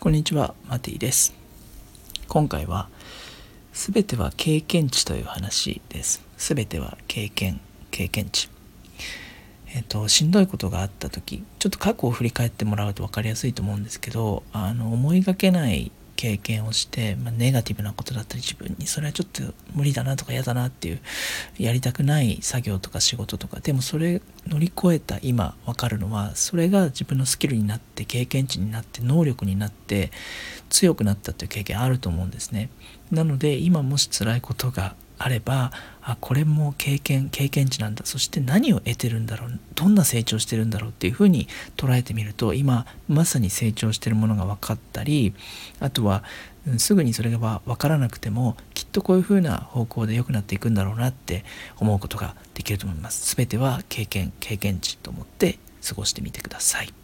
こんにちは、マティです。今回はすべては経験値という話です。すべては経験値、しんどいことがあった時、ちょっと過去を振り返ってもらうと分かりやすいと思うんですけど、思いがけない経験をして、ネガティブなことだったり、自分にそれはちょっと無理だなとか嫌だなっていう、やりたくない作業とか仕事とか、でもそれ乗り越えた今分かるのは、それが自分のスキルになって経験値になって能力になって強くなったっていう経験あると思うんですね。なので今もし辛いことがあれば、これも経験値なんだ、そして何を得てるんだろう、どんな成長してるんだろうっていうふうに捉えてみると、今まさに成長してるものが分かったり、あとはすぐにそれが分からなくても、きっとこういうふうな方向で良くなっていくんだろうなって思うことができると思います。全ては経験値と思って過ごしてみてください。